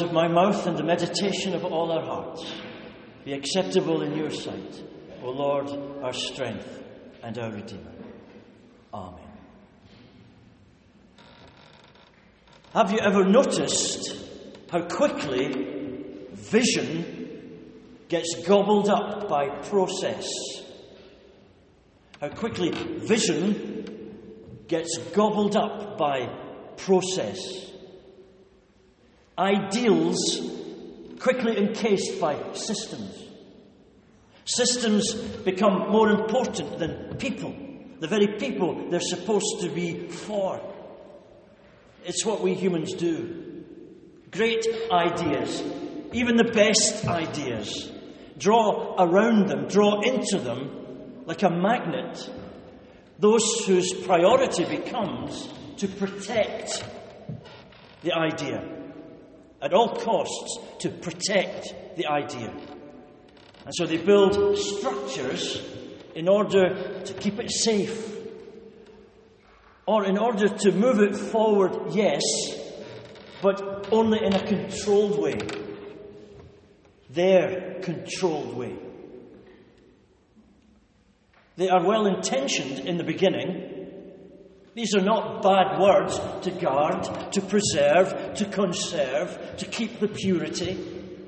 Of my mouth and the meditation of all our hearts be acceptable in your sight, O Lord, our strength and our Redeemer. Amen. Have you ever noticed how quickly vision gets gobbled up by process? How quickly vision gets gobbled up by process. Ideals quickly encased by systems. Systems become more important than people, the very people they're supposed to be for. It's what we humans do. Great ideas, even the best ideas, draw around them, draw into them like a magnet, those whose priority becomes to protect the idea. At all costs, to protect the idea. And so they build structures in order to keep it safe, or in order to move it forward, yes, but only in a controlled way. Their controlled way. They are well-intentioned in the beginning. These are not bad words to guard, to preserve, to conserve, to keep the purity,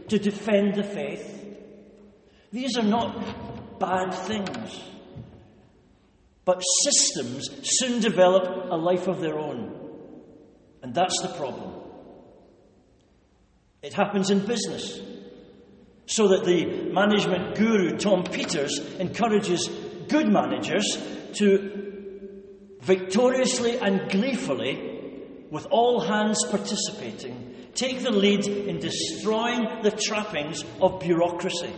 to defend the faith. These are not bad things. But systems soon develop a life of their own. And that's the problem. It happens in business. So that the management guru, Tom Peters, encourages good managers to victoriously and gleefully, with all hands participating, take the lead in destroying the trappings of bureaucracy.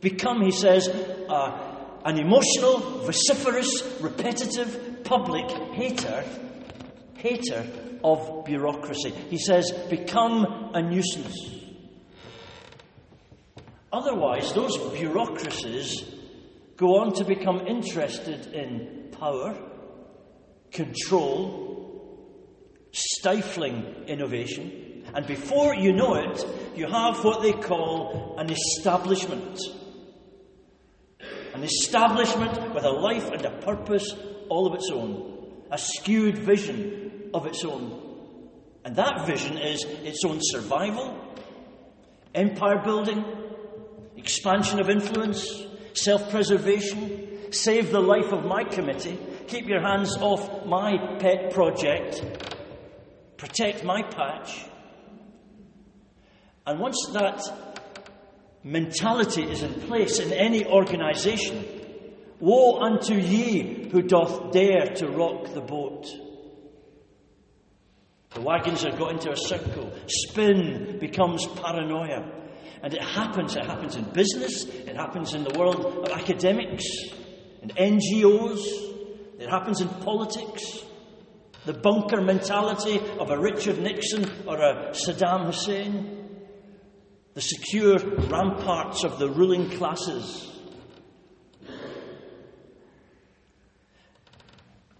Become, he says, an emotional, vociferous, repetitive, public hater of bureaucracy. He says, become a nuisance. Otherwise, those bureaucracies go on to become interested in power, control, stifling innovation, and before you know it, you have what they call an establishment. An establishment with a life and a purpose all of its own, a skewed vision of its own. And that vision is its own survival, empire building, expansion of influence, self-preservation, save the life of my committee, keep your hands off my pet project, protect my patch. And once that mentality is in place in any organisation, woe unto ye who doth dare to rock the boat. The wagons are got into a circle. Spin becomes paranoia. And it happens. It happens in business. It happens in the world of academics, in NGOs. It happens in politics. The bunker mentality of a Richard Nixon or a Saddam Hussein. The secure ramparts of the ruling classes.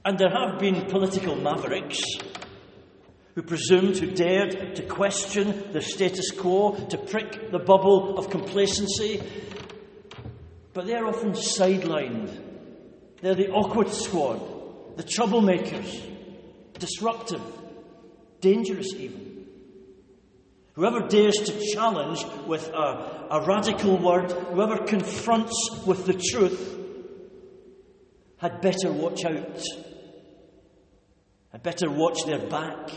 And there have been political mavericks who presumed, who dared to question the status quo, to prick the bubble of complacency. But they are often sidelined. They're the awkward squad, the troublemakers, disruptive, dangerous even. Whoever dares to challenge with a radical word, whoever confronts with the truth, had better watch out. Had better watch their back.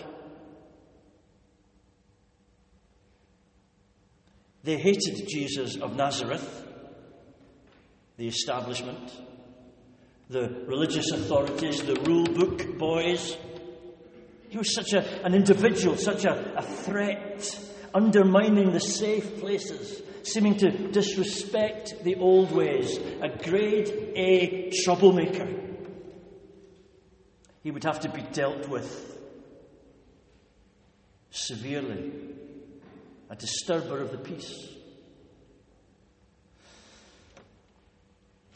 They hated Jesus of Nazareth, the establishment, the religious authorities, the rule book boys. He was such an individual, such a threat, undermining the safe places, seeming to disrespect the old ways, a grade A troublemaker. He would have to be dealt with severely, a disturber of the peace.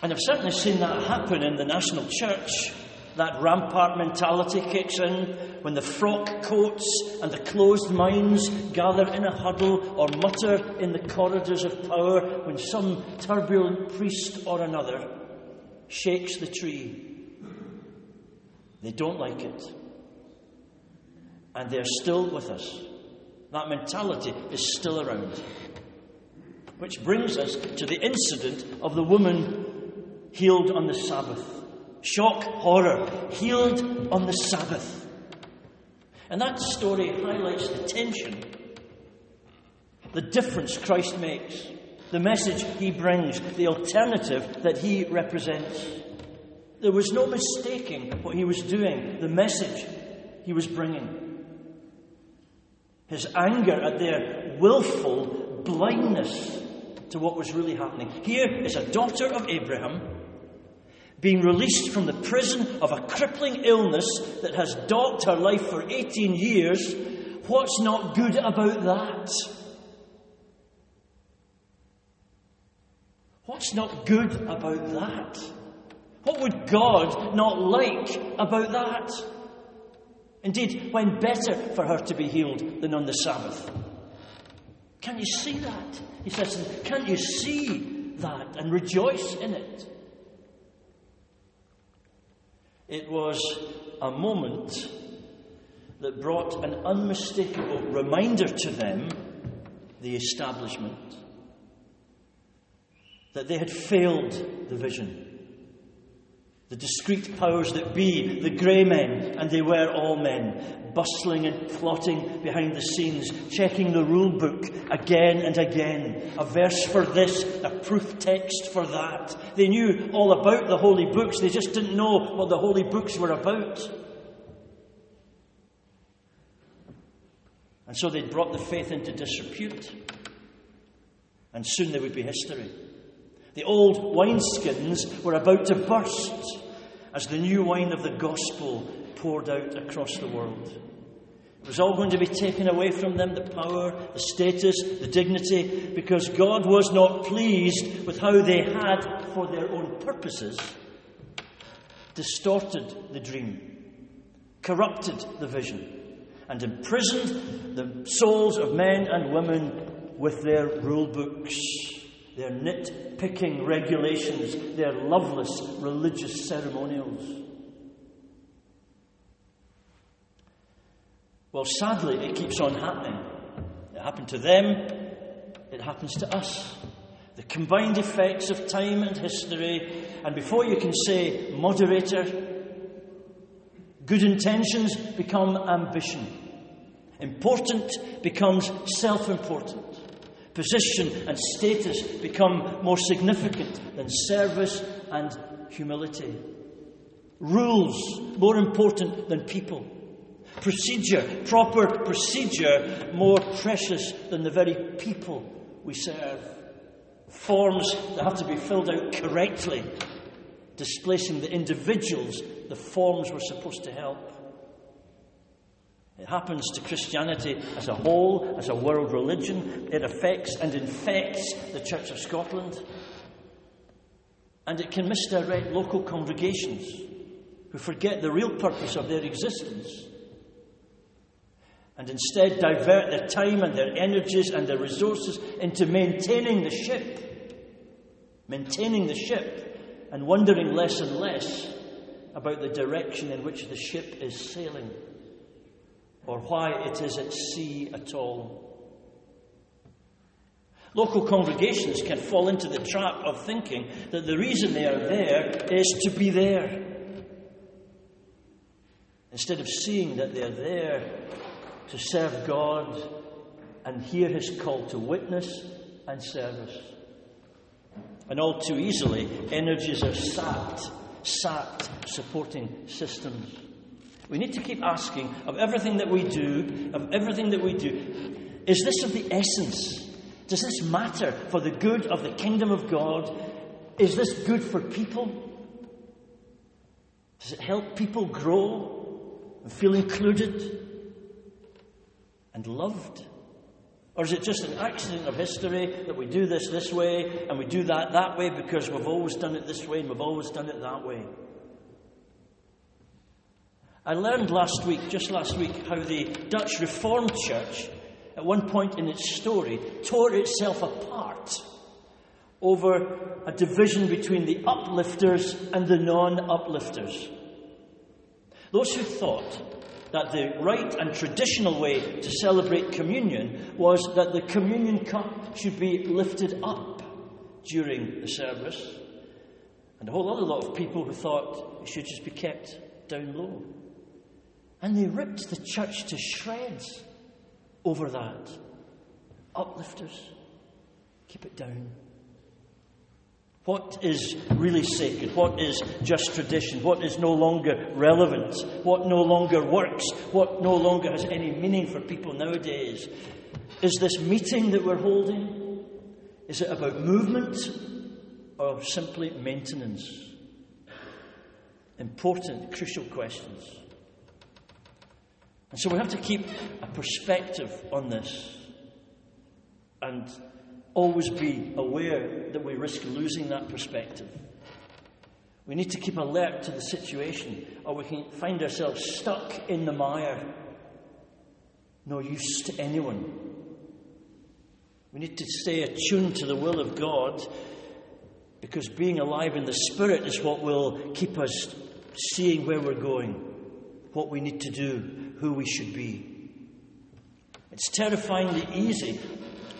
And I've certainly seen that happen in the national church. That rampart mentality kicks in when the frock coats and the closed minds gather in a huddle or mutter in the corridors of power when some turbulent priest or another shakes the tree. They don't like it. And they're still with us. That mentality is still around. Which brings us to the incident of the woman healed on the Sabbath. Shock, horror, healed on the Sabbath. And that story highlights the tension, the difference Christ makes, the message he brings, the alternative that he represents. There was no mistaking what he was doing, the message he was bringing. His anger at their willful blindness to what was really happening. Here is a daughter of Abraham being released from the prison of a crippling illness that has dogged her life for 18 years. What's not good about that? What's not good about that? What would God not like about that? Indeed, when better for her to be healed than on the Sabbath? Can you see that? He says, can you see that and rejoice in it? It was a moment that brought an unmistakable reminder to them, the establishment, that they had failed the vision. The discreet powers that be, the grey men, and they were all men, bustling and plotting behind the scenes, checking the rule book again and again, a verse for this, a proof text for that. They knew all about the holy books, they just didn't know what the holy books were about. And so they brought the faith into disrepute, and soon there would be history. The old wineskins were about to burst as the new wine of the gospel poured out across the world. It was all going to be taken away from them, the power, the status, the dignity, because God was not pleased with how they had, for their own purposes, distorted the dream, corrupted the vision, and imprisoned the souls of men and women with their rule books, their nitpicking regulations, their loveless religious ceremonials. Well, sadly, it keeps on happening. It happened to them, it happens to us. The combined effects of time and history, and before you can say, moderator, good intentions become ambition. Important becomes self-important. Position and status become more significant than service and humility. Rules more important than people. Procedure, proper procedure, more precious than the very people we serve. Forms that have to be filled out correctly, displacing the individuals the forms were supposed to help. It happens to Christianity as a whole, as a world religion. It affects and infects the Church of Scotland. And it can misdirect local congregations who forget the real purpose of their existence, and instead divert their time and their energies and their resources into maintaining the ship, and wondering less and less about the direction in which the ship is sailing, or why it is at sea at all. Local congregations can fall into the trap of thinking that the reason they are there is to be there, instead of seeing that they are there to serve God and hear His call to witness and service. And all too easily, energies are sapped supporting systems. We need to keep asking of everything that we do, is this of the essence? Does this matter for the good of the kingdom of God? Is this good for people? Does it help people grow and feel included and loved? Or is it just an accident of history that we do this way and we do that way because we've always done it this way and we've always done it that way? I learned just last week, how the Dutch Reformed Church at one point in its story tore itself apart over a division between the uplifters and the non-uplifters. Those who thought that the right and traditional way to celebrate communion was that the communion cup should be lifted up during the service, and a whole other lot of people who thought it should just be kept down low. And they ripped the church to shreds over that. Uplifters, keep it down. What is really sacred? What is just tradition? What is no longer relevant? What no longer works? What no longer has any meaning for people nowadays? Is this meeting that we're holding, is it about movement or simply maintenance? Important, crucial questions. And so we have to keep a perspective on this and always be aware that we risk losing that perspective. We need to keep alert to the situation, or we can find ourselves stuck in the mire, no use to anyone. We need to stay attuned to the will of God, because being alive in the Spirit is what will keep us seeing where we're going, what we need to do, who we should be. It's terrifyingly easy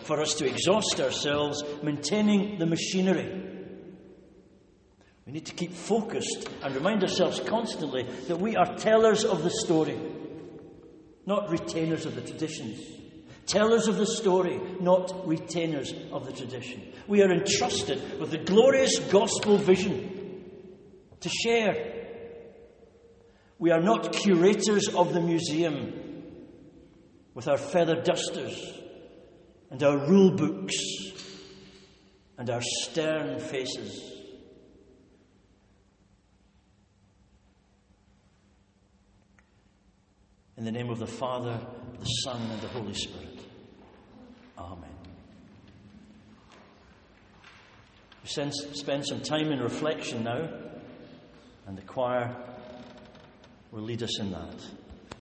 for us to exhaust ourselves maintaining the machinery. We need to keep focused and remind ourselves constantly that we are tellers of the story, not retainers of the traditions. Tellers of the story, not retainers of the tradition. We are entrusted with the glorious gospel vision to share. We are not curators of the museum with our feather dusters and our rule books and our stern faces. In the name of the Father, the Son, and the Holy Spirit. Amen. We spend some time in reflection now, and the choir will lead us in that.